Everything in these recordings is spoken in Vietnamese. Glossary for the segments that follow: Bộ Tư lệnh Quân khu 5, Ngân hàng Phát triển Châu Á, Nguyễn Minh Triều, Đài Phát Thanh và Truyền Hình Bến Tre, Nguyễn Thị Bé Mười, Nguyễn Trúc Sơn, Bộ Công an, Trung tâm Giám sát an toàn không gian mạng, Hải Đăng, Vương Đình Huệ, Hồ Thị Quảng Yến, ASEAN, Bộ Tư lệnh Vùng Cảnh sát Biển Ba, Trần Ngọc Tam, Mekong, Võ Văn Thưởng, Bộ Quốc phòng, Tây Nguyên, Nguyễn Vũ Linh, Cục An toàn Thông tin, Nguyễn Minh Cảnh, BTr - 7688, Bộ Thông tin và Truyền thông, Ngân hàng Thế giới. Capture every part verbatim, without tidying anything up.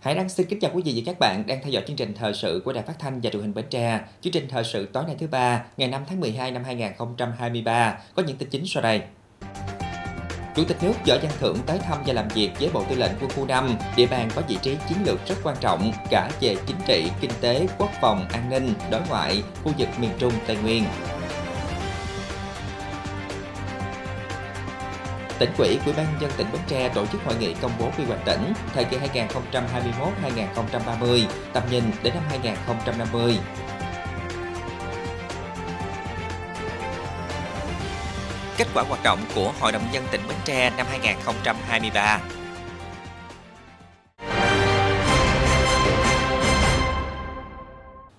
Hải Đăng xin kính chào quý vị và các bạn đang theo dõi chương trình thời sự của Đài Phát Thanh và Truyền hình Bến Tre. Chương trình thời sự tối nay thứ ba, ngày năm tháng mười hai năm hai nghìn không trăm hai mươi ba có những tin chính sau đây. Chủ tịch nước Võ Văn Thưởng tới thăm và làm việc với Bộ Tư lệnh Quân khu năm, địa bàn có vị trí chiến lược rất quan trọng cả về chính trị, kinh tế, quốc phòng, an ninh, đối ngoại, khu vực miền Trung, Tây Nguyên. Tỉnh ủy, Ủy ban nhân dân tỉnh Bến Tre tổ chức hội nghị công bố quy hoạch tỉnh thời kỳ hai nghìn không trăm hai mươi mốt đến hai nghìn không trăm ba mươi, tầm nhìn đến năm hai nghìn không trăm năm mươi. Kết quả hoạt động của Hội đồng nhân dân tỉnh Bến Tre năm hai nghìn không trăm hai mươi ba.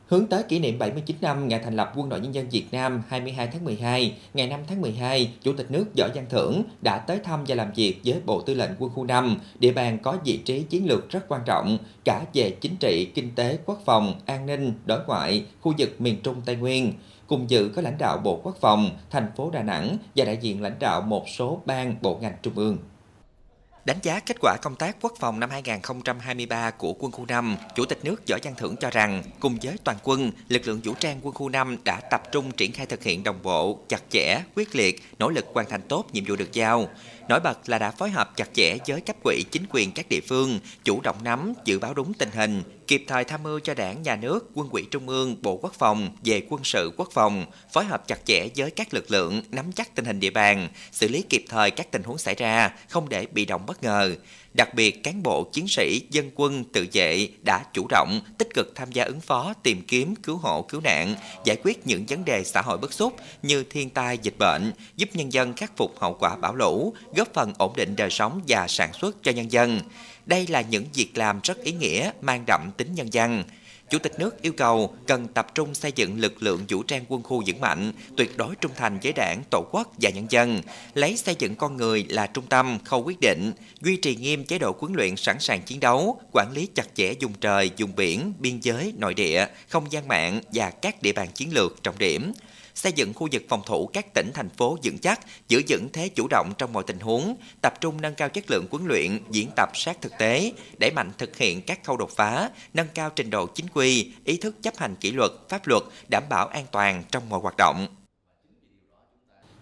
Hướng tới kỷ niệm bảy mươi chín năm ngày thành lập Quân đội Nhân dân Việt Nam hai mươi hai tháng mười hai, ngày năm tháng mười hai, Chủ tịch nước Võ Văn Thưởng đã tới thăm và làm việc với Bộ Tư lệnh Quân khu năm, địa bàn có vị trí chiến lược rất quan trọng, cả về chính trị, kinh tế, quốc phòng, an ninh, đối ngoại, khu vực miền Trung Tây Nguyên. Cùng dự có lãnh đạo Bộ Quốc phòng, thành phố Đà Nẵng và đại diện lãnh đạo một số ban bộ ngành trung ương. Đánh giá kết quả công tác quốc phòng năm hai nghìn không trăm hai mươi ba của Quân khu năm, Chủ tịch nước Võ Văn Thưởng cho rằng, cùng với toàn quân, lực lượng vũ trang Quân khu năm đã tập trung triển khai thực hiện đồng bộ, chặt chẽ, quyết liệt, nỗ lực hoàn thành tốt nhiệm vụ được giao. Nổi bật là đã phối hợp chặt chẽ với cấp ủy chính quyền các địa phương, chủ động nắm, dự báo đúng tình hình, kịp thời tham mưu cho Đảng, Nhà nước, Quân ủy Trung ương, Bộ Quốc phòng về quân sự quốc phòng, phối hợp chặt chẽ với các lực lượng, nắm chắc tình hình địa bàn, xử lý kịp thời các tình huống xảy ra, không để bị động bất ngờ. Đặc biệt, cán bộ, chiến sĩ, dân quân, tự vệ đã chủ động, tích cực tham gia ứng phó, tìm kiếm, cứu hộ, cứu nạn, giải quyết những vấn đề xã hội bức xúc như thiên tai, dịch bệnh, giúp nhân dân khắc phục hậu quả bão lũ, góp phần ổn định đời sống và sản xuất cho nhân dân. Đây là những việc làm rất ý nghĩa, mang đậm tính nhân văn. Chủ tịch nước yêu cầu cần tập trung xây dựng lực lượng vũ trang quân khu vững mạnh, tuyệt đối trung thành với Đảng, Tổ quốc và nhân dân, lấy xây dựng con người là trung tâm, khâu quyết định, duy trì nghiêm chế độ huấn luyện sẵn sàng chiến đấu, quản lý chặt chẽ vùng trời, vùng biển, biên giới, nội địa, không gian mạng và các địa bàn chiến lược trọng điểm. Xây dựng khu vực phòng thủ các tỉnh, thành phố vững chắc, giữ vững thế chủ động trong mọi tình huống, tập trung nâng cao chất lượng huấn luyện, diễn tập sát thực tế, đẩy mạnh thực hiện các khâu đột phá, nâng cao trình độ chính quy, ý thức chấp hành kỷ luật, pháp luật, đảm bảo an toàn trong mọi hoạt động.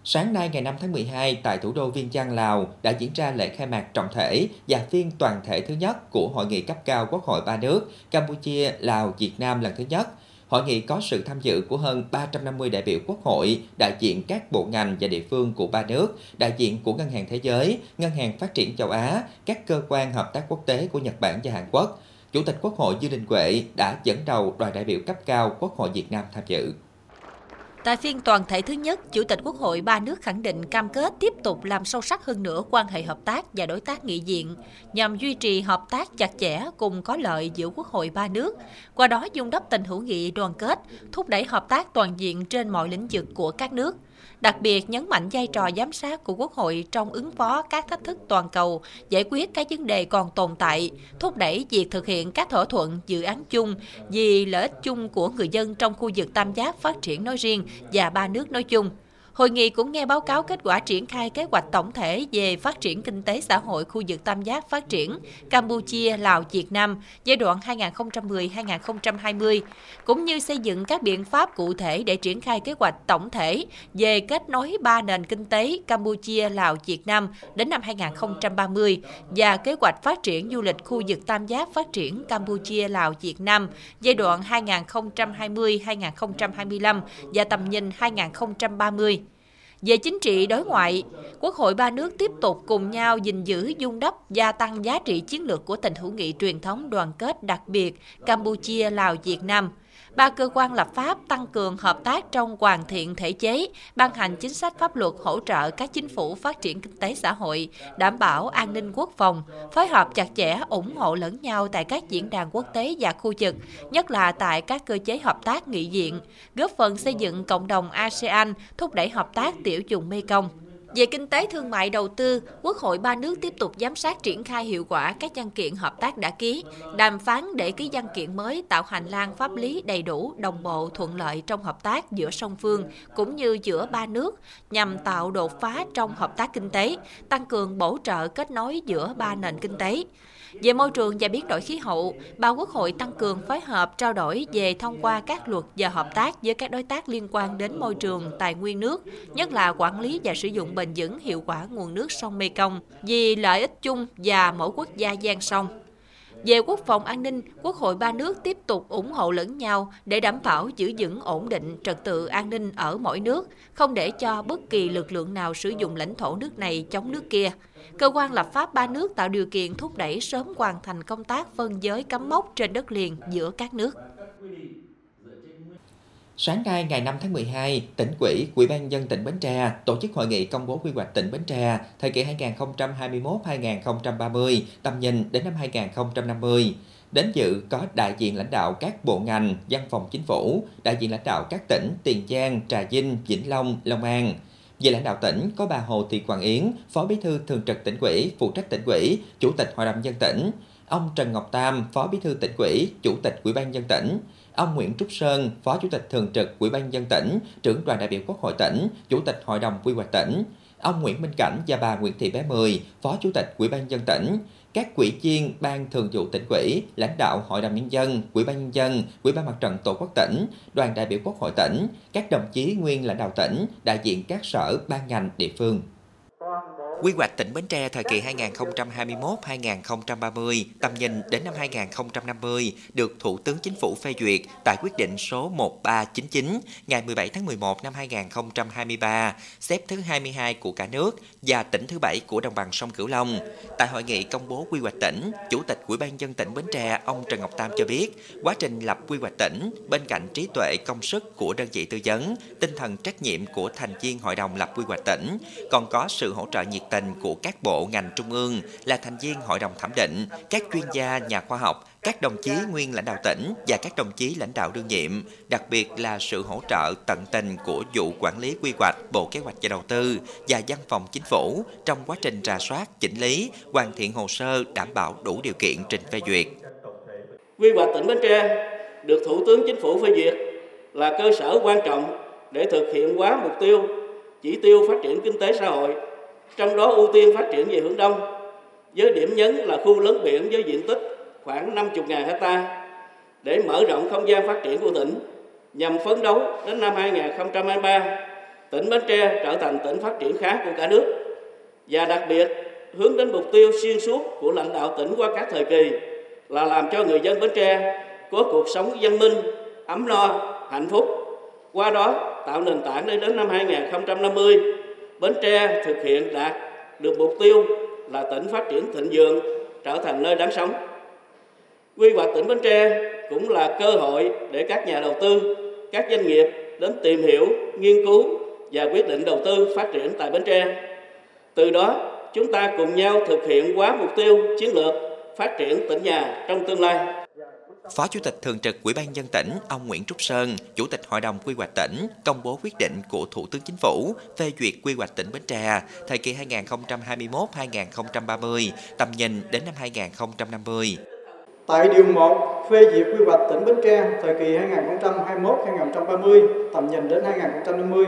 Sáng nay ngày năm tháng mười hai, tại thủ đô Viêng Chăn, Lào đã diễn ra lễ khai mạc trọng thể và phiên toàn thể thứ nhất của Hội nghị cấp cao Quốc hội ba nước Campuchia, Lào, Việt Nam lần thứ nhất. Hội nghị có sự tham dự của hơn ba trăm năm mươi đại biểu quốc hội, đại diện các bộ ngành và địa phương của ba nước, đại diện của Ngân hàng Thế giới, Ngân hàng Phát triển Châu Á, các cơ quan hợp tác quốc tế của Nhật Bản và Hàn Quốc. Chủ tịch Quốc hội Vương Đình Huệ đã dẫn đầu đoàn đại biểu cấp cao Quốc hội Việt Nam tham dự. Tại phiên toàn thể thứ nhất, Chủ tịch Quốc hội ba nước khẳng định cam kết tiếp tục làm sâu sắc hơn nữa quan hệ hợp tác và đối tác nghị viện nhằm duy trì hợp tác chặt chẽ cùng có lợi giữa Quốc hội ba nước, qua đó vun đắp tình hữu nghị đoàn kết, thúc đẩy hợp tác toàn diện trên mọi lĩnh vực của các nước. Đặc biệt nhấn mạnh vai trò giám sát của Quốc hội trong ứng phó các thách thức toàn cầu, giải quyết các vấn đề còn tồn tại, thúc đẩy việc thực hiện các thỏa thuận, dự án chung vì lợi ích chung của người dân trong khu vực tam giác phát triển nói riêng và ba nước nói chung. Hội nghị cũng nghe báo cáo kết quả triển khai kế hoạch tổng thể về phát triển kinh tế xã hội khu vực tam giác phát triển Campuchia, Lào, Việt Nam giai đoạn hai nghìn không trăm mười đến hai nghìn không trăm hai mươi, cũng như xây dựng các biện pháp cụ thể để triển khai kế hoạch tổng thể về kết nối ba nền kinh tế Campuchia, Lào, Việt Nam đến năm hai nghìn không trăm ba mươi và kế hoạch phát triển du lịch khu vực tam giác phát triển Campuchia, Lào, Việt Nam giai đoạn hai nghìn không trăm hai mươi đến hai nghìn không trăm hai mươi lăm và tầm nhìn hai nghìn không trăm ba mươi. Về chính trị đối ngoại, Quốc hội ba nước tiếp tục cùng nhau gìn giữ, vun đắp, gia tăng giá trị chiến lược của tình hữu nghị truyền thống đoàn kết đặc biệt Campuchia, Lào, Việt Nam. Ba cơ quan lập pháp tăng cường hợp tác trong hoàn thiện thể chế, ban hành chính sách pháp luật hỗ trợ các chính phủ phát triển kinh tế xã hội, đảm bảo an ninh quốc phòng, phối hợp chặt chẽ ủng hộ lẫn nhau tại các diễn đàn quốc tế và khu vực, nhất là tại các cơ chế hợp tác nghị viện, góp phần xây dựng cộng đồng a sê an, thúc đẩy hợp tác tiểu vùng Mekong. Về kinh tế thương mại đầu tư, Quốc hội ba nước tiếp tục giám sát triển khai hiệu quả các văn kiện hợp tác đã ký, đàm phán để ký văn kiện mới tạo hành lang pháp lý đầy đủ, đồng bộ, thuận lợi trong hợp tác giữa song phương cũng như giữa ba nước nhằm tạo đột phá trong hợp tác kinh tế, tăng cường bổ trợ kết nối giữa ba nền kinh tế. Về môi trường và biến đổi khí hậu, ba quốc hội tăng cường phối hợp trao đổi về thông qua các luật và hợp tác với các đối tác liên quan đến môi trường, tài nguyên nước, nhất là quản lý và sử dụng bền vững hiệu quả nguồn nước sông Mekong vì lợi ích chung và mỗi quốc gia ven sông. Về quốc phòng an ninh, Quốc hội ba nước tiếp tục ủng hộ lẫn nhau để đảm bảo giữ vững ổn định trật tự an ninh ở mỗi nước, không để cho bất kỳ lực lượng nào sử dụng lãnh thổ nước này chống nước kia. Cơ quan lập pháp ba nước tạo điều kiện thúc đẩy sớm hoàn thành công tác phân giới cắm mốc trên đất liền giữa các nước. Sáng nay ngày năm tháng mười hai, tỉnh ủy, Ủy ban nhân dân tỉnh Bến Tre tổ chức hội nghị công bố quy hoạch tỉnh Bến Tre thời kỳ hai nghìn không trăm hai mươi mốt đến hai nghìn không trăm ba mươi, tầm nhìn đến năm hai nghìn không trăm năm mươi. Đến dự có đại diện lãnh đạo các bộ ngành, văn phòng chính phủ, đại diện lãnh đạo các tỉnh Tiền Giang, Trà Vinh, Vĩnh Long, Long An. Về lãnh đạo tỉnh có bà Hồ Thị Quảng Yến, Phó Bí thư Thường trực Tỉnh ủy, phụ trách Tỉnh ủy, Chủ tịch Hội đồng nhân tỉnh, ông Trần Ngọc Tam, Phó Bí thư Tỉnh ủy, Chủ tịch Ủy ban nhân dân tỉnh, ông Nguyễn Trúc Sơn, Phó Chủ tịch Thường trực Ủy ban nhân dân tỉnh, trưởng đoàn đại biểu Quốc hội tỉnh, Chủ tịch Hội đồng Quy hoạch tỉnh, ông Nguyễn Minh Cảnh và bà Nguyễn Thị Bé Mười, Phó Chủ tịch Ủy ban nhân dân tỉnh, các ủy viên Ban Thường vụ Tỉnh ủy, lãnh đạo Hội đồng nhân dân, Ủy ban nhân dân, Ủy ban Mặt trận Tổ quốc tỉnh, đoàn đại biểu Quốc hội tỉnh, các đồng chí nguyên lãnh đạo tỉnh, đại diện các sở, ban ngành địa phương. Quy hoạch tỉnh Bến Tre thời kỳ hai nghìn không trăm hai mươi mốt đến hai nghìn không trăm ba mươi, tầm nhìn đến năm hai nghìn không trăm năm mươi được Thủ tướng Chính phủ phê duyệt tại quyết định số một ba chín chín ngày mười bảy tháng mười một năm hai nghìn không trăm hai mươi ba, xếp thứ hai mươi hai của cả nước và tỉnh thứ bảy của đồng bằng sông Cửu Long. Tại hội nghị công bố quy hoạch tỉnh, Chủ tịch Ủy ban nhân dân tỉnh Bến Tre ông Trần Ngọc Tam cho biết, quá trình lập quy hoạch tỉnh bên cạnh trí tuệ công sức của đơn vị tư vấn, tinh thần trách nhiệm của thành viên hội đồng lập quy hoạch tỉnh, còn có sự hỗ trợ nhiệt tình của các bộ ngành trung ương là thành viên hội đồng thẩm định, các chuyên gia, nhà khoa học, các đồng chí nguyên lãnh đạo tỉnh và các đồng chí lãnh đạo đương nhiệm, đặc biệt là sự hỗ trợ tận tình của vụ quản lý quy hoạch, Bộ Kế hoạch và Đầu tư và Văn phòng Chính phủ trong quá trình rà soát, chỉnh lý, hoàn thiện hồ sơ đảm bảo đủ điều kiện trình phê duyệt. Quy hoạch tỉnh Bến Tre được Thủ tướng Chính phủ phê duyệt là cơ sở quan trọng để thực hiện hóa mục tiêu, chỉ tiêu phát triển kinh tế xã hội, trong đó ưu tiên phát triển về hướng Đông, với điểm nhấn là khu lớn biển với diện tích khoảng năm mươi nghìn hectare để mở rộng không gian phát triển của tỉnh, nhằm phấn đấu đến năm hai nghìn không trăm hai mươi ba, tỉnh Bến Tre trở thành tỉnh phát triển khá của cả nước và đặc biệt hướng đến mục tiêu xuyên suốt của lãnh đạo tỉnh qua các thời kỳ là làm cho người dân Bến Tre có cuộc sống văn minh, ấm no, hạnh phúc, qua đó tạo nền tảng để đến năm hai nghìn không trăm năm mươi. Bến Tre thực hiện đạt được mục tiêu là tỉnh phát triển thịnh vượng, trở thành nơi đáng sống. Quy hoạch tỉnh Bến Tre cũng là cơ hội để các nhà đầu tư, các doanh nghiệp đến tìm hiểu, nghiên cứu và quyết định đầu tư phát triển tại Bến Tre. Từ đó, chúng ta cùng nhau thực hiện hóa mục tiêu chiến lược phát triển tỉnh nhà trong tương lai. Phó Chủ tịch Thường trực Ủy ban nhân dân tỉnh, ông Nguyễn Trúc Sơn, Chủ tịch Hội đồng Quy hoạch tỉnh, công bố quyết định của Thủ tướng Chính phủ phê duyệt quy hoạch tỉnh Bến Tre thời kỳ hai nghìn không trăm hai mươi mốt đến hai nghìn không trăm ba mươi, tầm nhìn đến năm hai nghìn không trăm năm mươi. Tại Điều một, phê duyệt quy hoạch tỉnh Bến Tre thời kỳ hai nghìn không trăm hai mươi mốt đến hai nghìn không trăm ba mươi, tầm nhìn đến hai nghìn không trăm năm mươi,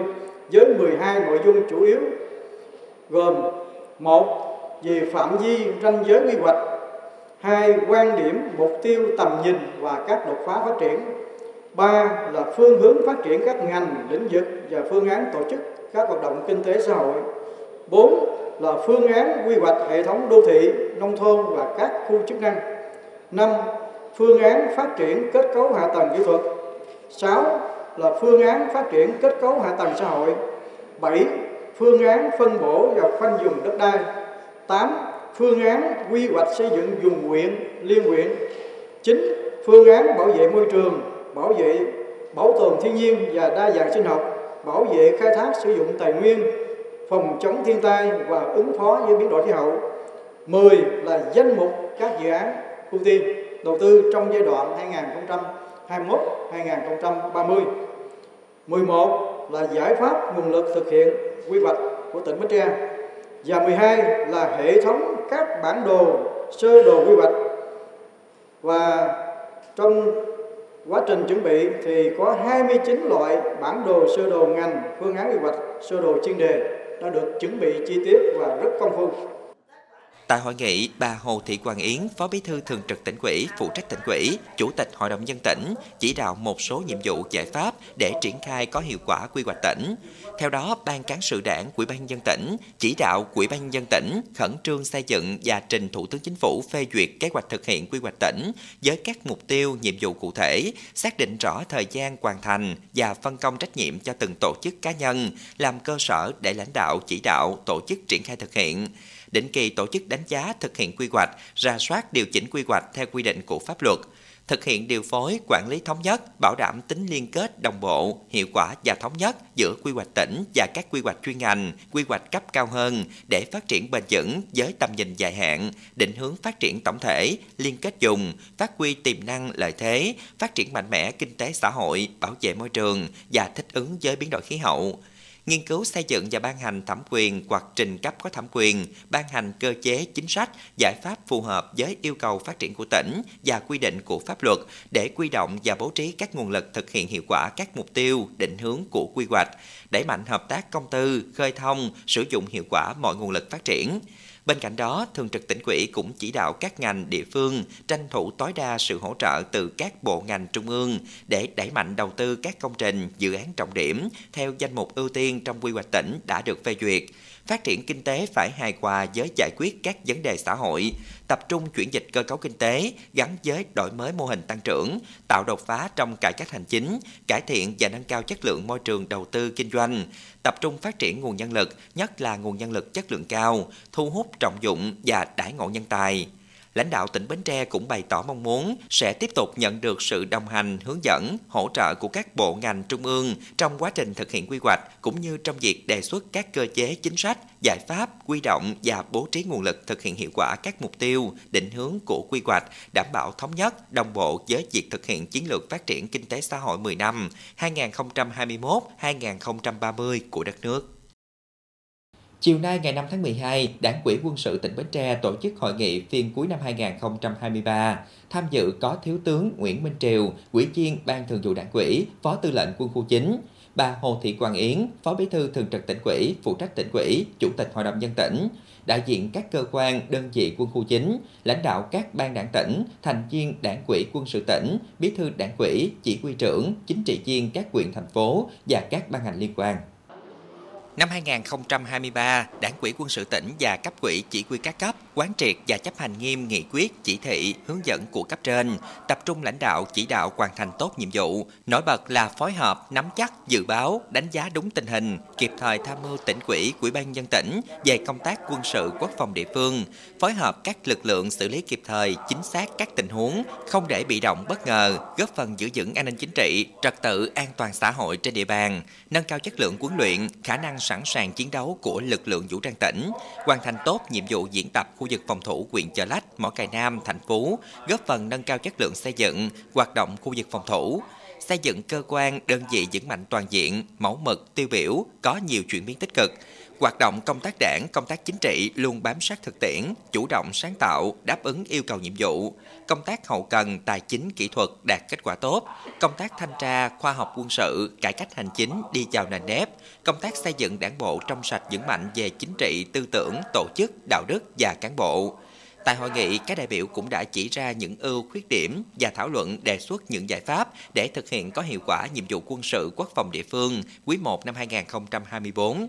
với mười hai nội dung chủ yếu, gồm một. Về phạm vi ranh giới quy hoạch, hai. Quan điểm, mục tiêu, tầm nhìn và các đột phá phát triển. ba. Là phương hướng phát triển các ngành, lĩnh vực và phương án tổ chức các hoạt động kinh tế xã hội. bốn. Là phương án quy hoạch hệ thống đô thị, nông thôn và các khu chức năng. năm. Phương án phát triển kết cấu hạ tầng kỹ thuật. sáu. Là phương án phát triển kết cấu hạ tầng xã hội. bảy. Phương án phân bổ và khoanh vùng đất đai. tám. Phương án quy hoạch xây dựng vùng huyện, liên huyện. Chính phương án bảo vệ môi trường, bảo vệ bảo tồn thiên nhiên và đa dạng sinh học, bảo vệ khai thác sử dụng tài nguyên, phòng chống thiên tai và ứng phó với biến đổi khí hậu. mười. Là danh mục các dự án ưu tiên đầu tư trong giai đoạn hai nghìn không trăm hai mươi mốt đến hai nghìn không trăm ba mươi. mười một. Là giải pháp nguồn lực thực hiện quy hoạch của tỉnh Bến Tre. Và mười hai là hệ thống các bản đồ, sơ đồ quy hoạch. Và trong quá trình chuẩn bị thì có hai mươi chín loại bản đồ, sơ đồ ngành, phương án quy hoạch, sơ đồ chuyên đề đã được chuẩn bị chi tiết và rất công phu. Tại hội nghị, bà Hồ Thị Quảng Yến, Phó Bí thư Thường trực Tỉnh ủy, phụ trách Tỉnh ủy, Chủ tịch Hội đồng nhân tỉnh chỉ đạo một số nhiệm vụ giải pháp để triển khai có hiệu quả quy hoạch tỉnh. Theo đó, Ban cán sự Đảng, Ủy ban nhân dân tỉnh chỉ đạo Ủy ban nhân dân tỉnh khẩn trương xây dựng và trình Thủ tướng Chính phủ phê duyệt kế hoạch thực hiện quy hoạch tỉnh với các mục tiêu, nhiệm vụ cụ thể, xác định rõ thời gian hoàn thành và phân công trách nhiệm cho từng tổ chức, cá nhân làm cơ sở để lãnh đạo, chỉ đạo, tổ chức triển khai thực hiện. Định kỳ tổ chức đánh giá thực hiện quy hoạch, rà soát điều chỉnh quy hoạch theo quy định của pháp luật, thực hiện điều phối, quản lý thống nhất, bảo đảm tính liên kết, đồng bộ, hiệu quả và thống nhất giữa quy hoạch tỉnh và các quy hoạch chuyên ngành, quy hoạch cấp cao hơn để phát triển bền vững với tầm nhìn dài hạn, định hướng phát triển tổng thể, liên kết vùng, phát huy tiềm năng lợi thế, phát triển mạnh mẽ kinh tế xã hội, bảo vệ môi trường và thích ứng với biến đổi khí hậu. Nghiên cứu xây dựng và ban hành thẩm quyền hoặc trình cấp có thẩm quyền, ban hành cơ chế, chính sách, giải pháp phù hợp với yêu cầu phát triển của tỉnh và quy định của pháp luật để quy động và bố trí các nguồn lực thực hiện hiệu quả các mục tiêu, định hướng của quy hoạch, đẩy mạnh hợp tác công tư, khơi thông, sử dụng hiệu quả mọi nguồn lực phát triển. Bên cạnh đó, Thường trực Tỉnh ủy cũng chỉ đạo các ngành địa phương tranh thủ tối đa sự hỗ trợ từ các bộ ngành trung ương để đẩy mạnh đầu tư các công trình, dự án trọng điểm theo danh mục ưu tiên trong quy hoạch tỉnh đã được phê duyệt. Phát triển kinh tế phải hài hòa với giải quyết các vấn đề xã hội, tập trung chuyển dịch cơ cấu kinh tế gắn với đổi mới mô hình tăng trưởng, tạo đột phá trong cải cách hành chính, cải thiện và nâng cao chất lượng môi trường đầu tư kinh doanh, tập trung phát triển nguồn nhân lực, nhất là nguồn nhân lực chất lượng cao, thu hút trọng dụng và đãi ngộ nhân tài. Lãnh đạo tỉnh Bến Tre cũng bày tỏ mong muốn sẽ tiếp tục nhận được sự đồng hành, hướng dẫn, hỗ trợ của các bộ ngành trung ương trong quá trình thực hiện quy hoạch, cũng như trong việc đề xuất các cơ chế, chính sách, giải pháp, quy động và bố trí nguồn lực thực hiện hiệu quả các mục tiêu, định hướng của quy hoạch, đảm bảo thống nhất, đồng bộ với việc thực hiện chiến lược phát triển kinh tế xã hội mười năm hai nghìn không trăm hai mươi mốt đến hai nghìn không trăm ba mươi của đất nước. Chiều nay ngày năm tháng mười hai, Đảng ủy Quân sự tỉnh Bến Tre tổ chức hội nghị phiên cuối năm hai nghìn không trăm hai mươi ba. Tham dự có Thiếu tướng Nguyễn Minh Triều, Ủy viên Ban Thường vụ Đảng ủy, Phó Tư lệnh Quân khu chín, bà Hồ Thị Quảng Yến, Phó Bí thư Thường trực Tỉnh ủy, phụ trách Tỉnh ủy, Chủ tịch Hội đồng nhân tỉnh, đại diện các cơ quan, đơn vị Quân khu chín, lãnh đạo các ban đảng tỉnh, thành viên Đảng ủy Quân sự tỉnh, Bí thư Đảng ủy, chỉ huy trưởng, chính trị viên các huyện, thành phố và các ban ngành liên quan. Năm hai nghìn không trăm hai mươi ba, Đảng ủy Quân sự tỉnh và cấp ủy chỉ huy các cấp quán triệt và chấp hành nghiêm nghị quyết, chỉ thị, hướng dẫn của cấp trên, tập trung lãnh đạo, chỉ đạo hoàn thành tốt nhiệm vụ. Nổi bật là phối hợp, nắm chắc, dự báo, đánh giá đúng tình hình, kịp thời tham mưu Tỉnh ủy, Ủy ban nhân dân tỉnh về công tác quân sự quốc phòng địa phương, phối hợp các lực lượng xử lý kịp thời, chính xác các tình huống, không để bị động bất ngờ, góp phần giữ vững an ninh chính trị, trật tự an toàn xã hội trên địa bàn, nâng cao chất lượng huấn luyện, khả năng sẵn sàng chiến đấu của lực lượng vũ trang tỉnh, hoàn thành tốt nhiệm vụ diễn tập khu vực phòng thủ huyện Chợ Lách, Mỏ Cày Nam, Thành Phú, góp phần nâng cao chất lượng xây dựng, hoạt động khu vực phòng thủ, xây dựng cơ quan, đơn vị vững mạnh toàn diện, mẫu mực, tiêu biểu, có nhiều chuyển biến tích cực. Hoạt động công tác đảng, công tác chính trị luôn bám sát thực tiễn, chủ động sáng tạo, đáp ứng yêu cầu nhiệm vụ. Công tác hậu cần, tài chính, kỹ thuật đạt kết quả tốt. Công tác thanh tra, khoa học quân sự, cải cách hành chính đi vào nền nếp. Công tác xây dựng đảng bộ trong sạch vững mạnh về chính trị, tư tưởng, tổ chức, đạo đức và cán bộ. Tại hội nghị, các đại biểu cũng đã chỉ ra những ưu khuyết điểm và thảo luận đề xuất những giải pháp để thực hiện có hiệu quả nhiệm vụ quân sự quốc phòng địa phương quý một năm hai nghìn không trăm hai mươi bốn.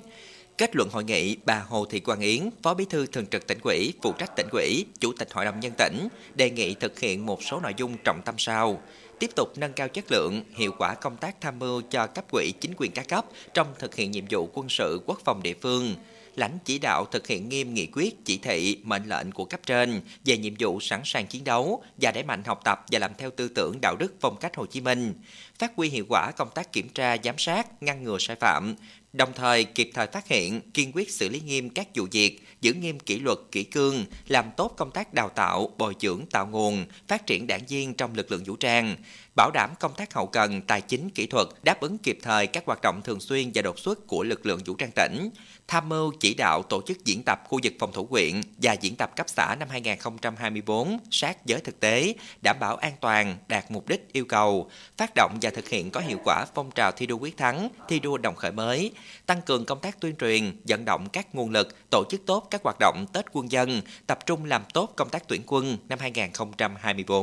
Kết luận hội nghị, bà Hồ Thị Quảng Yến, Phó Bí thư Thường trực Tỉnh ủy, phụ trách Tỉnh ủy, Chủ tịch Hội đồng nhân tỉnh đề nghị thực hiện một số nội dung trọng tâm sau: tiếp tục nâng cao chất lượng, hiệu quả công tác tham mưu cho cấp ủy chính quyền các cấp trong thực hiện nhiệm vụ quân sự quốc phòng địa phương, lãnh chỉ đạo thực hiện nghiêm nghị quyết, chỉ thị, mệnh lệnh của cấp trên về nhiệm vụ sẵn sàng chiến đấu và đẩy mạnh học tập và làm theo tư tưởng đạo đức phong cách Hồ Chí Minh, phát huy hiệu quả công tác kiểm tra, giám sát, ngăn ngừa sai phạm, đồng thời kịp thời phát hiện, kiên quyết xử lý nghiêm các vụ việc, giữ nghiêm kỷ luật, kỷ cương, làm tốt công tác đào tạo, bồi dưỡng, tạo nguồn, phát triển đảng viên trong lực lượng vũ trang, bảo đảm công tác hậu cần, tài chính, kỹ thuật đáp ứng kịp thời các hoạt động thường xuyên và đột xuất của lực lượng vũ trang tỉnh, tham mưu chỉ đạo tổ chức diễn tập khu vực phòng thủ huyện và diễn tập cấp xã năm hai nghìn không trăm hai mươi bốn sát với thực tế, đảm bảo an toàn, đạt mục đích yêu cầu, phát động và thực hiện có hiệu quả phong trào thi đua quyết thắng, thi đua đồng khởi mới, tăng cường công tác tuyên truyền, vận động các nguồn lực, tổ chức tốt các hoạt động Tết quân dân, tập trung làm tốt công tác tuyển quân năm hai nghìn không trăm hai mươi tư.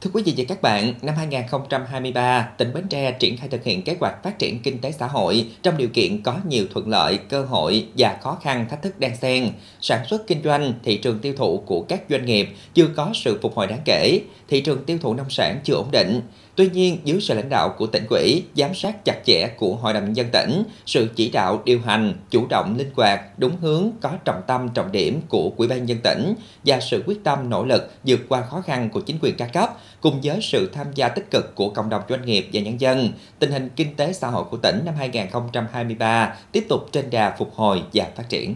Thưa quý vị và các bạn, năm hai nghìn không trăm hai mươi ba, tỉnh Bến Tre triển khai thực hiện kế hoạch phát triển kinh tế xã hội trong điều kiện có nhiều thuận lợi, cơ hội và khó khăn thách thức đan xen. Sản xuất kinh doanh, thị trường tiêu thụ của các doanh nghiệp chưa có sự phục hồi đáng kể, thị trường tiêu thụ nông sản chưa ổn định. Tuy nhiên, dưới sự lãnh đạo của tỉnh ủy, giám sát chặt chẽ của Hội đồng nhân dân tỉnh, sự chỉ đạo điều hành, chủ động linh hoạt, đúng hướng, có trọng tâm trọng điểm của Ủy ban nhân dân tỉnh và sự quyết tâm nỗ lực vượt qua khó khăn của chính quyền các cấp, cùng với sự tham gia tích cực của cộng đồng doanh nghiệp và nhân dân, tình hình kinh tế xã hội của tỉnh năm hai nghìn không trăm hai mươi ba tiếp tục trên đà phục hồi và phát triển.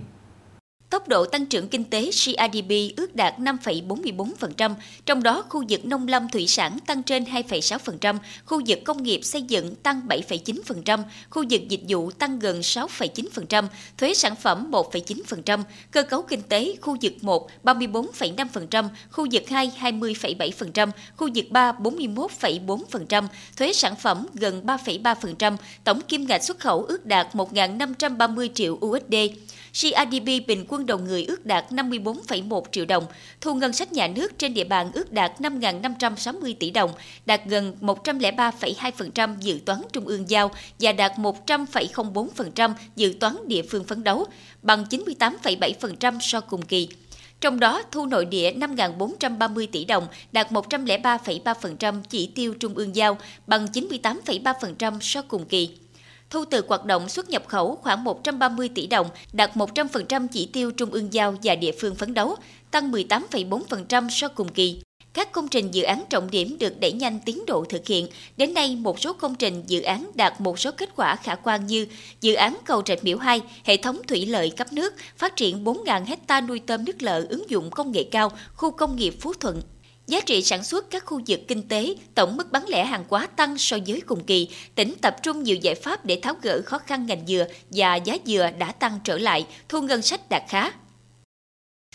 Tốc độ tăng trưởng kinh tế giê rờ đê pê ước đạt năm phẩy bốn mươi tư phần trăm, trong đó khu vực nông lâm thủy sản tăng trên hai phẩy sáu phần trăm, khu vực công nghiệp xây dựng tăng bảy phẩy chín phần trăm, khu vực dịch vụ tăng gần sáu phẩy chín phần trăm, thuế sản phẩm một phẩy chín phần trăm, cơ cấu kinh tế khu vực một ba mươi tư phẩy năm phần trăm, khu vực hai hai mươi phẩy bảy phần trăm, khu vực ba bốn mươi mốt phẩy bốn phần trăm, thuế sản phẩm gần ba phẩy ba phần trăm, tổng kim ngạch xuất khẩu ước đạt một nghìn năm trăm ba mươi triệu u ét đê. giê rờ đê pê bình quân đầu người ước đạt năm mươi tư phẩy một triệu đồng, thu ngân sách nhà nước trên địa bàn ước đạt năm nghìn năm trăm sáu mươi tỷ đồng, đạt gần một trăm lẻ ba phẩy hai phần trăm dự toán trung ương giao và đạt một trăm phẩy không bốn phần trăm dự toán địa phương phấn đấu, bằng chín mươi tám phẩy bảy phần trăm so cùng kỳ. Trong đó, thu nội địa năm nghìn bốn trăm ba mươi tỷ đồng, đạt một trăm lẻ ba phẩy ba phần trăm chỉ tiêu trung ương giao, bằng chín mươi tám phẩy ba phần trăm so cùng kỳ. Thu từ hoạt động xuất nhập khẩu khoảng một trăm ba mươi tỷ đồng, đạt một trăm phần trăm chỉ tiêu trung ương giao và địa phương phấn đấu, tăng mười tám phẩy bốn phần trăm so cùng kỳ. Các công trình dự án trọng điểm được đẩy nhanh tiến độ thực hiện. Đến nay, một số công trình dự án đạt một số kết quả khả quan như dự án cầu Rạch Miễu hai, hệ thống thủy lợi cấp nước, phát triển bốn nghìn héc ta nuôi tôm nước lợ ứng dụng công nghệ cao, khu công nghiệp Phú Thuận. Giá trị sản xuất các khu vực kinh tế, tổng mức bán lẻ hàng hóa tăng so với cùng kỳ, tỉnh tập trung nhiều giải pháp để tháo gỡ khó khăn ngành dừa và giá dừa đã tăng trở lại, thu ngân sách đạt khá.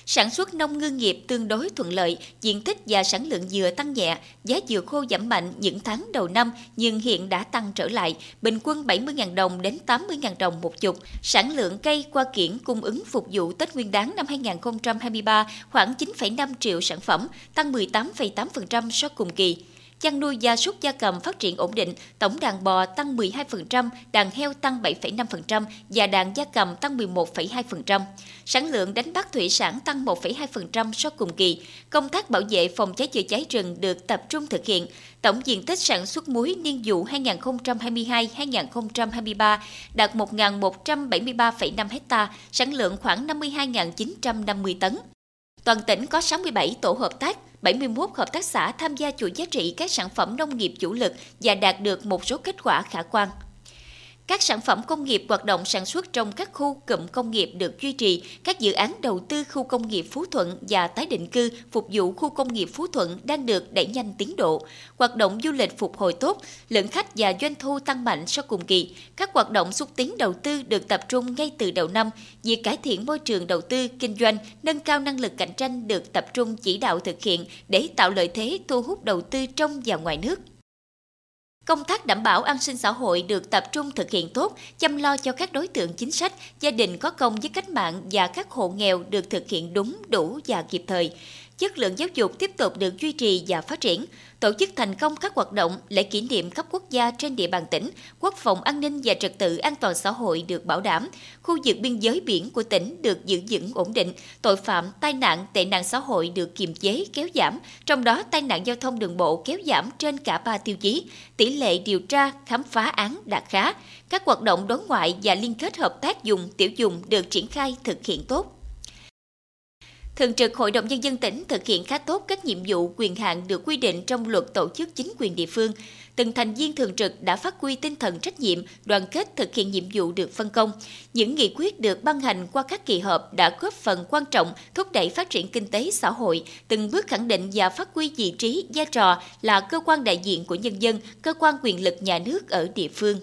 Sản xuất nông ngư nghiệp tương đối thuận lợi, diện tích và sản lượng dừa tăng nhẹ, giá dừa khô giảm mạnh những tháng đầu năm nhưng hiện đã tăng trở lại, bình quân bảy mươi nghìn đồng đến tám mươi nghìn đồng một chục. Sản lượng cây qua kiển cung ứng phục vụ Tết Nguyên đán năm hai nghìn không trăm hai mươi ba khoảng chín phẩy năm triệu sản phẩm, tăng mười tám phẩy tám phần trăm so cùng kỳ. Chăn nuôi gia súc gia cầm phát triển ổn định, tổng đàn bò tăng mười hai phần trăm, đàn heo tăng bảy phẩy năm phần trăm và đàn gia cầm tăng mười một phẩy hai phần trăm. Sản lượng đánh bắt thủy sản tăng một phẩy hai phần trăm so cùng kỳ. Công tác bảo vệ phòng cháy chữa cháy rừng được tập trung thực hiện. Tổng diện tích sản xuất muối niên vụ hai nghìn không trăm hai mươi hai đến hai nghìn không trăm hai mươi ba đạt một nghìn một trăm bảy mươi ba phẩy năm héc ta, sản lượng khoảng năm mươi hai nghìn chín trăm năm mươi tấn. Toàn tỉnh có sáu mươi bảy tổ hợp tác, bảy mươi mốt hợp tác xã tham gia chuỗi giá trị các sản phẩm nông nghiệp chủ lực và đạt được một số kết quả khả quan. Các sản phẩm công nghiệp hoạt động sản xuất trong các khu cụm công nghiệp được duy trì, các dự án đầu tư khu công nghiệp Phú Thuận và tái định cư phục vụ khu công nghiệp Phú Thuận đang được đẩy nhanh tiến độ. Hoạt động du lịch phục hồi tốt, lượng khách và doanh thu tăng mạnh so cùng kỳ. Các hoạt động xúc tiến đầu tư được tập trung ngay từ đầu năm. Việc cải thiện môi trường đầu tư, kinh doanh, nâng cao năng lực cạnh tranh được tập trung chỉ đạo thực hiện để tạo lợi thế thu hút đầu tư trong và ngoài nước. Công tác đảm bảo an sinh xã hội được tập trung thực hiện tốt, chăm lo cho các đối tượng chính sách, gia đình có công với cách mạng và các hộ nghèo được thực hiện đúng, đủ và kịp thời. Chất lượng giáo dục tiếp tục được duy trì và phát triển, tổ chức thành công các hoạt động, lễ kỷ niệm cấp quốc gia trên địa bàn tỉnh, quốc phòng an ninh và trật tự an toàn xã hội được bảo đảm, khu vực biên giới biển của tỉnh được giữ vững ổn định, tội phạm, tai nạn, tệ nạn xã hội được kiềm chế kéo giảm, trong đó tai nạn giao thông đường bộ kéo giảm trên cả ba tiêu chí, tỷ lệ điều tra, khám phá án đạt khá, các hoạt động đối ngoại và liên kết hợp tác vùng, tiểu vùng được triển khai thực hiện tốt. Thường trực Hội đồng Nhân dân tỉnh thực hiện khá tốt các nhiệm vụ quyền hạn được quy định trong luật tổ chức chính quyền địa phương. Từng thành viên thường trực đã phát huy tinh thần trách nhiệm, đoàn kết thực hiện nhiệm vụ được phân công. Những nghị quyết được ban hành qua các kỳ họp đã góp phần quan trọng thúc đẩy phát triển kinh tế xã hội, từng bước khẳng định và phát huy vị trí, vai trò là cơ quan đại diện của nhân dân, cơ quan quyền lực nhà nước ở địa phương.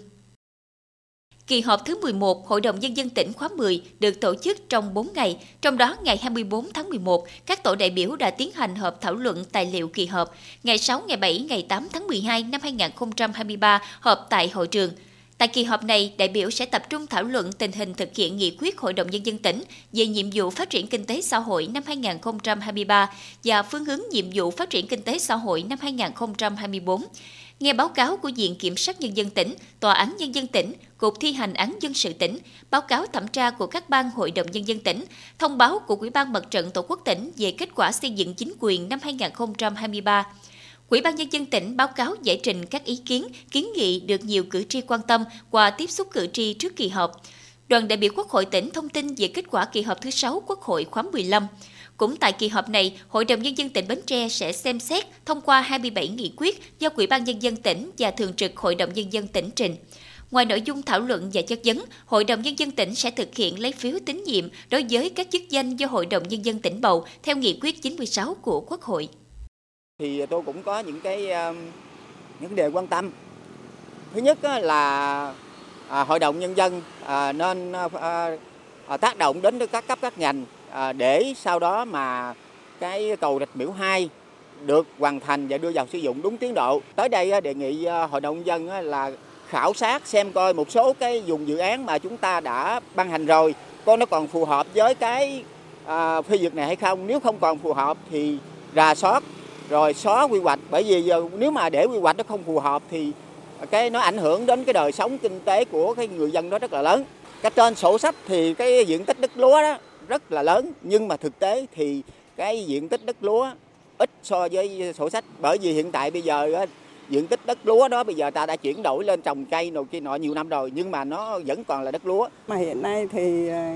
Kỳ họp thứ mười một Hội đồng Nhân dân tỉnh khóa mười được tổ chức trong bốn ngày, trong đó ngày hai mươi tư tháng mười một, các tổ đại biểu đã tiến hành họp thảo luận tài liệu kỳ họp, ngày sáu, ngày bảy, ngày tám tháng mười hai năm hai nghìn không trăm hai mươi ba họp tại hội trường. Tại kỳ họp này, đại biểu sẽ tập trung thảo luận tình hình thực hiện nghị quyết Hội đồng Nhân dân tỉnh về nhiệm vụ phát triển kinh tế xã hội năm hai nghìn không trăm hai mươi ba và phương hướng nhiệm vụ phát triển kinh tế xã hội năm hai nghìn không trăm hai mươi bốn. Nghe báo cáo của Viện Kiểm sát Nhân dân tỉnh, Tòa án Nhân dân tỉnh, Cục thi hành án dân sự tỉnh, báo cáo thẩm tra của các ban Hội đồng Nhân dân tỉnh, thông báo của Ủy ban Mặt trận Tổ quốc tỉnh về kết quả xây dựng chính quyền năm hai nghìn không trăm hai mươi ba. Ủy ban Nhân dân tỉnh báo cáo giải trình các ý kiến, kiến nghị được nhiều cử tri quan tâm qua tiếp xúc cử tri trước kỳ họp. Đoàn đại biểu Quốc hội tỉnh thông tin về kết quả kỳ họp thứ sáu Quốc hội khóa mười lăm. Cũng tại kỳ họp này, Hội đồng Nhân dân tỉnh Bến Tre sẽ xem xét thông qua hai mươi bảy nghị quyết do Ủy ban Nhân dân tỉnh và Thường trực Hội đồng Nhân dân tỉnh trình. Ngoài nội dung thảo luận và chất vấn, Hội đồng Nhân dân tỉnh sẽ thực hiện lấy phiếu tín nhiệm đối với các chức danh do Hội đồng Nhân dân tỉnh bầu theo nghị quyết chín mươi sáu của Quốc hội. Thì tôi cũng có những cái những đề quan tâm. Thứ nhất là Hội đồng Nhân dân nên tác động đến các cấp các ngành để sau đó mà cái cầu Rạch Miễu hai được hoàn thành và đưa vào sử dụng đúng tiến độ. Tới đây đề nghị Hội đồng Nhân dân là khảo sát xem coi một số cái vùng dự án mà chúng ta đã ban hành rồi coi nó còn phù hợp với cái phê duyệt này hay không. Nếu không còn phù hợp thì rà soát rồi xóa quy hoạch, bởi vì giờ nếu mà để quy hoạch nó không phù hợp thì cái nó ảnh hưởng đến cái đời sống kinh tế của cái người dân đó rất là lớn. Cái trên sổ sách thì cái diện tích đất lúa đó rất là lớn, nhưng mà thực tế thì cái diện tích đất lúa ít so với sổ sách, bởi vì hiện tại bây giờ diện tích đất lúa đó bây giờ ta đã chuyển đổi lên trồng cây nọ kia nọ nhiều năm rồi, nhưng mà nó vẫn còn là đất lúa. Mà hiện nay thì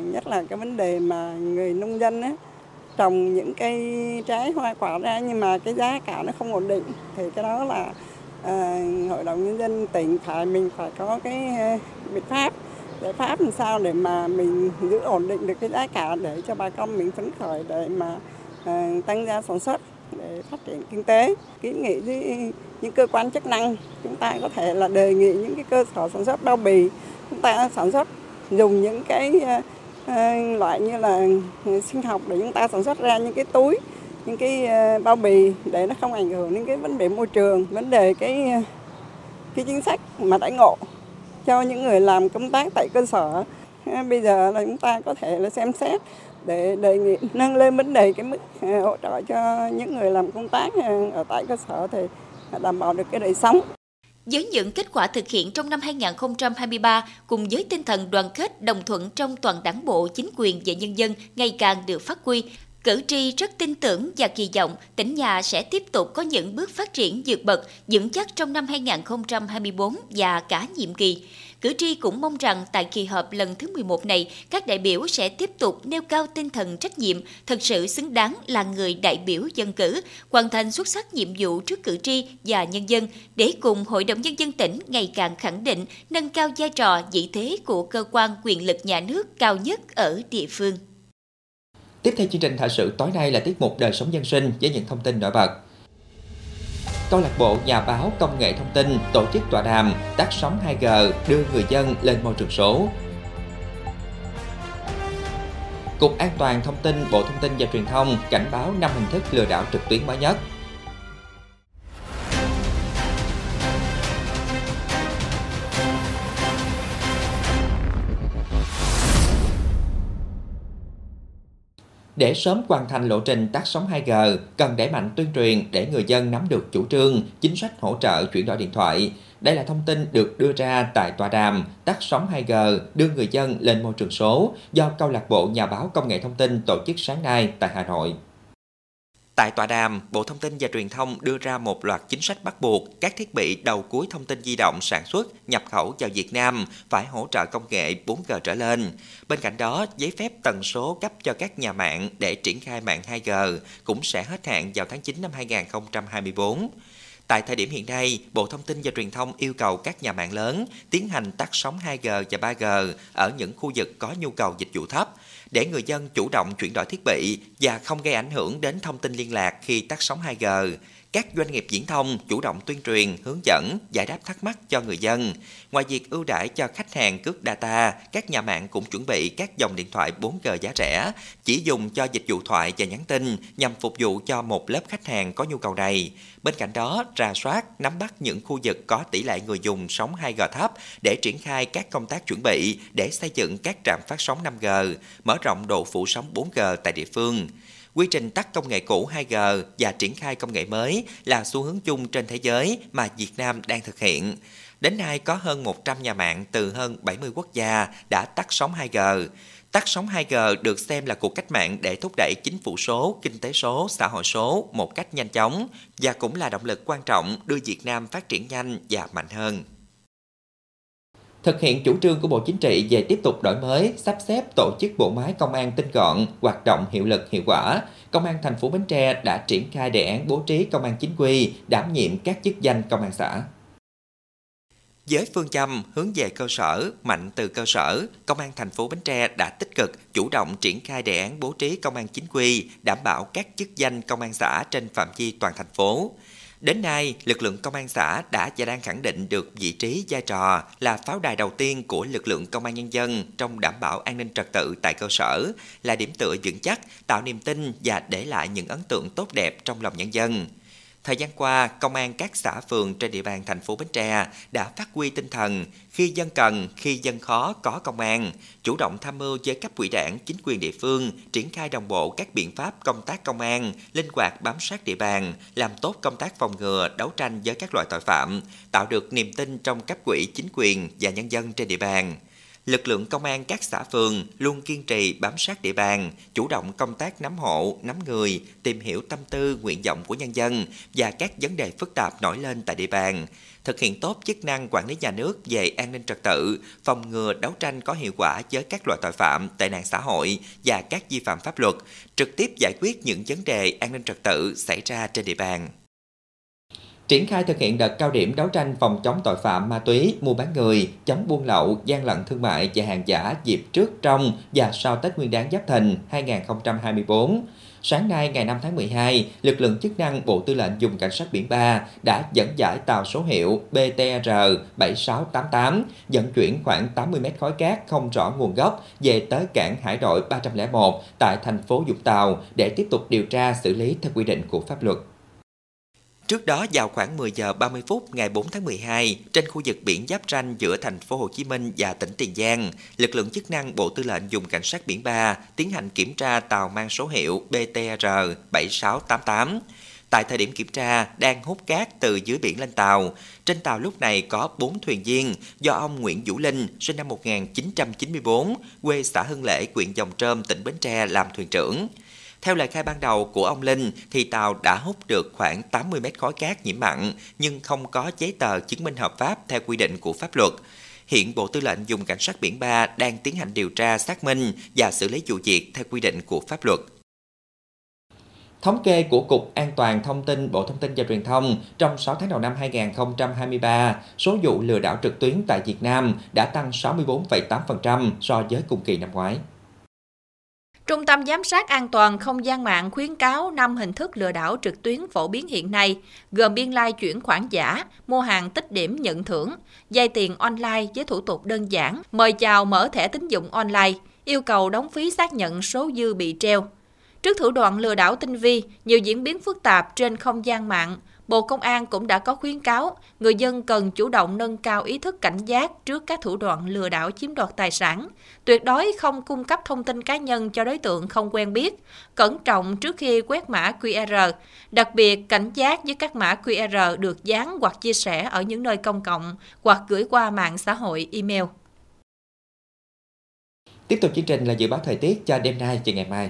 nhất là cái vấn đề mà người nông dân á trồng những cây trái hoa quả ra nhưng mà cái giá cả nó không ổn định, thì cái đó là uh, Hội đồng Nhân dân tỉnh phải mình phải có cái uh, biện pháp giải pháp làm sao để mà mình giữ ổn định được cái giá cả để cho bà con mình phấn khởi để mà uh, tăng gia sản xuất để phát triển kinh tế. Kiến nghị với những cơ quan chức năng, chúng ta có thể là đề nghị những cái cơ sở sản xuất bao bì chúng ta sản xuất dùng những cái uh, loại như là sinh học để chúng ta sản xuất ra những cái túi, những cái bao bì để nó không ảnh hưởng đến cái vấn đề môi trường, vấn đề cái cái chính sách mà đãi ngộ cho những người làm công tác tại cơ sở. Bây giờ là chúng ta có thể là xem xét để đề nghị nâng lên vấn đề cái mức hỗ trợ cho những người làm công tác ở tại cơ sở thì đảm bảo được cái đời sống. Với những kết quả thực hiện trong năm hai nghìn không trăm hai mươi ba, cùng với tinh thần đoàn kết đồng thuận trong toàn đảng bộ, chính quyền và nhân dân ngày càng được phát huy, cử tri rất tin tưởng và kỳ vọng tỉnh nhà sẽ tiếp tục có những bước phát triển vượt bậc, vững chắc trong năm hai nghìn không trăm hai mươi bốn và cả nhiệm kỳ. Cử tri cũng mong rằng tại kỳ họp lần thứ mười một này, các đại biểu sẽ tiếp tục nêu cao tinh thần trách nhiệm, thật sự xứng đáng là người đại biểu dân cử, hoàn thành xuất sắc nhiệm vụ trước cử tri và nhân dân, để cùng Hội đồng Nhân dân tỉnh ngày càng khẳng định, nâng cao vai trò, vị thế của cơ quan quyền lực nhà nước cao nhất ở địa phương. Tiếp theo chương trình thời sự tối nay là tiết mục đời sống dân sinh với những thông tin nổi bật. Câu lạc bộ Nhà báo Công nghệ Thông tin tổ chức tọa đàm tắt sóng hai G đưa người dân lên môi trường số. Cục An toàn Thông tin, Bộ Thông tin và Truyền thông cảnh báo năm hình thức lừa đảo trực tuyến mới nhất. Để sớm hoàn thành lộ trình tắt sóng hai G, cần đẩy mạnh tuyên truyền để người dân nắm được chủ trương, chính sách hỗ trợ chuyển đổi điện thoại. Đây là thông tin được đưa ra tại tọa đàm tắt sóng hai G đưa người dân lên môi trường số do Câu lạc bộ Nhà báo Công nghệ Thông tin tổ chức sáng nay tại Hà Nội. Tại tọa đàm, Bộ Thông tin và Truyền thông đưa ra một loạt chính sách bắt buộc các thiết bị đầu cuối thông tin di động sản xuất, nhập khẩu vào Việt Nam phải hỗ trợ công nghệ bốn G trở lên. Bên cạnh đó, giấy phép tần số cấp cho các nhà mạng để triển khai mạng hai G cũng sẽ hết hạn vào tháng chín năm hai nghìn không trăm hai mươi bốn. Tại thời điểm hiện nay, Bộ Thông tin và Truyền thông yêu cầu các nhà mạng lớn tiến hành tắt sóng hai G và ba G ở những khu vực có nhu cầu dịch vụ thấp, để người dân chủ động chuyển đổi thiết bị và không gây ảnh hưởng đến thông tin liên lạc khi tắt sóng hai G. các doanh nghiệp viễn thông chủ động tuyên truyền, hướng dẫn, giải đáp thắc mắc cho người dân. Ngoài việc ưu đãi cho khách hàng cước data, các nhà mạng cũng chuẩn bị các dòng điện thoại bốn G giá rẻ, chỉ dùng cho dịch vụ thoại và nhắn tin nhằm phục vụ cho một lớp khách hàng có nhu cầu này. Bên cạnh đó, rà soát, nắm bắt những khu vực có tỷ lệ người dùng sóng hai G thấp để triển khai các công tác chuẩn bị để xây dựng các trạm phát sóng năm G, mở rộng độ phủ sóng bốn G tại địa phương. Quy trình tắt công nghệ cũ hai G và triển khai công nghệ mới là xu hướng chung trên thế giới mà Việt Nam đang thực hiện. Đến nay, có hơn một trăm nhà mạng từ hơn bảy mươi quốc gia đã tắt sóng hai G. Tắt sóng hai G được xem là cuộc cách mạng để thúc đẩy chính phủ số, kinh tế số, xã hội số một cách nhanh chóng và cũng là động lực quan trọng đưa Việt Nam phát triển nhanh và mạnh hơn. Thực hiện chủ trương của Bộ Chính trị về tiếp tục đổi mới, sắp xếp tổ chức bộ máy công an tinh gọn, hoạt động hiệu lực hiệu quả, Công an thành phố Bến Tre đã triển khai đề án bố trí công an chính quy đảm nhiệm các chức danh công an xã. Với phương châm hướng về cơ sở, mạnh từ cơ sở, Công an thành phố Bến Tre đã tích cực chủ động triển khai đề án bố trí công an chính quy đảm bảo các chức danh công an xã trên phạm vi toàn thành phố. Đến nay, lực lượng công an xã đã và đang khẳng định được vị trí vai trò là pháo đài đầu tiên của lực lượng công an nhân dân trong đảm bảo an ninh trật tự tại cơ sở, là điểm tựa vững chắc, tạo niềm tin và để lại những ấn tượng tốt đẹp trong lòng nhân dân. Thời gian qua, công an các xã phường trên địa bàn thành phố Bến Tre đã phát huy tinh thần khi dân cần, khi dân khó có công an, chủ động tham mưu với cấp ủy đảng, chính quyền địa phương, triển khai đồng bộ các biện pháp công tác công an, linh hoạt bám sát địa bàn, làm tốt công tác phòng ngừa, đấu tranh với các loại tội phạm, tạo được niềm tin trong cấp ủy, chính quyền và nhân dân trên địa bàn. Lực lượng công an các xã phường luôn kiên trì bám sát địa bàn, chủ động công tác nắm hộ, nắm người, tìm hiểu tâm tư, nguyện vọng của nhân dân và các vấn đề phức tạp nổi lên tại địa bàn, thực hiện tốt chức năng quản lý nhà nước về an ninh trật tự, phòng ngừa đấu tranh có hiệu quả với các loại tội phạm, tệ nạn xã hội và các vi phạm pháp luật, trực tiếp giải quyết những vấn đề an ninh trật tự xảy ra trên địa bàn. Triển khai thực hiện đợt cao điểm đấu tranh phòng chống tội phạm ma túy, mua bán người, chống buôn lậu, gian lận thương mại và hàng giả dịp trước, trong và sau Tết Nguyên đán Giáp Thìn hai không hai tư. Sáng nay ngày năm tháng mười hai, lực lượng chức năng Bộ Tư lệnh Vùng Cảnh sát Biển Ba đã dẫn giải tàu số hiệu bê tê rờ bảy sáu tám tám vận chuyển khoảng tám mươi mét khối cát không rõ nguồn gốc về tới cảng hải đội ba không một tại thành phố Vũng Tàu để tiếp tục điều tra xử lý theo quy định của pháp luật. Trước đó, vào khoảng mười giờ ba mươi phút ngày bốn tháng mười hai, trên khu vực biển giáp ranh giữa thành phố Hồ Chí Minh và tỉnh Tiền Giang, lực lượng chức năng Bộ Tư lệnh Vùng Cảnh sát Biển Ba tiến hành kiểm tra tàu mang số hiệu bê tê rờ bảy sáu tám tám. Tại thời điểm kiểm tra, đang hút cát từ dưới biển lên tàu. Trên tàu lúc này có bốn thuyền viên do ông Nguyễn Vũ Linh, sinh năm một nghìn chín trăm chín mươi tư, quê xã Hưng Lễ, huyện Giồng Trôm, tỉnh Bến Tre làm thuyền trưởng. Theo lời khai ban đầu của ông Linh, thì tàu đã hút được khoảng tám mươi mét khối cát nhiễm mặn nhưng không có giấy tờ chứng minh hợp pháp theo quy định của pháp luật. Hiện Bộ Tư lệnh Vùng Cảnh sát Biển Ba đang tiến hành điều tra xác minh và xử lý vụ việc theo quy định của pháp luật. Thống kê của Cục An toàn Thông tin, Bộ Thông tin và Truyền thông, trong sáu tháng đầu năm hai không hai ba, số vụ lừa đảo trực tuyến tại Việt Nam đã tăng sáu mươi tư phẩy tám phần trăm so với cùng kỳ năm ngoái. Trung tâm Giám sát an toàn không gian mạng khuyến cáo năm hình thức lừa đảo trực tuyến phổ biến hiện nay, gồm biên lai chuyển khoản giả, mua hàng tích điểm nhận thưởng, vay tiền online với thủ tục đơn giản, mời chào mở thẻ tín dụng online, yêu cầu đóng phí xác nhận số dư bị treo. Trước thủ đoạn lừa đảo tinh vi, nhiều diễn biến phức tạp trên không gian mạng, Bộ Công an cũng đã có khuyến cáo người dân cần chủ động nâng cao ý thức cảnh giác trước các thủ đoạn lừa đảo chiếm đoạt tài sản, tuyệt đối không cung cấp thông tin cá nhân cho đối tượng không quen biết, cẩn trọng trước khi quét mã quy rờ, đặc biệt cảnh giác với các mã quy rờ được dán hoặc chia sẻ ở những nơi công cộng hoặc gửi qua mạng xã hội email. Tiếp tục chương trình là dự báo thời tiết cho đêm nay và ngày mai.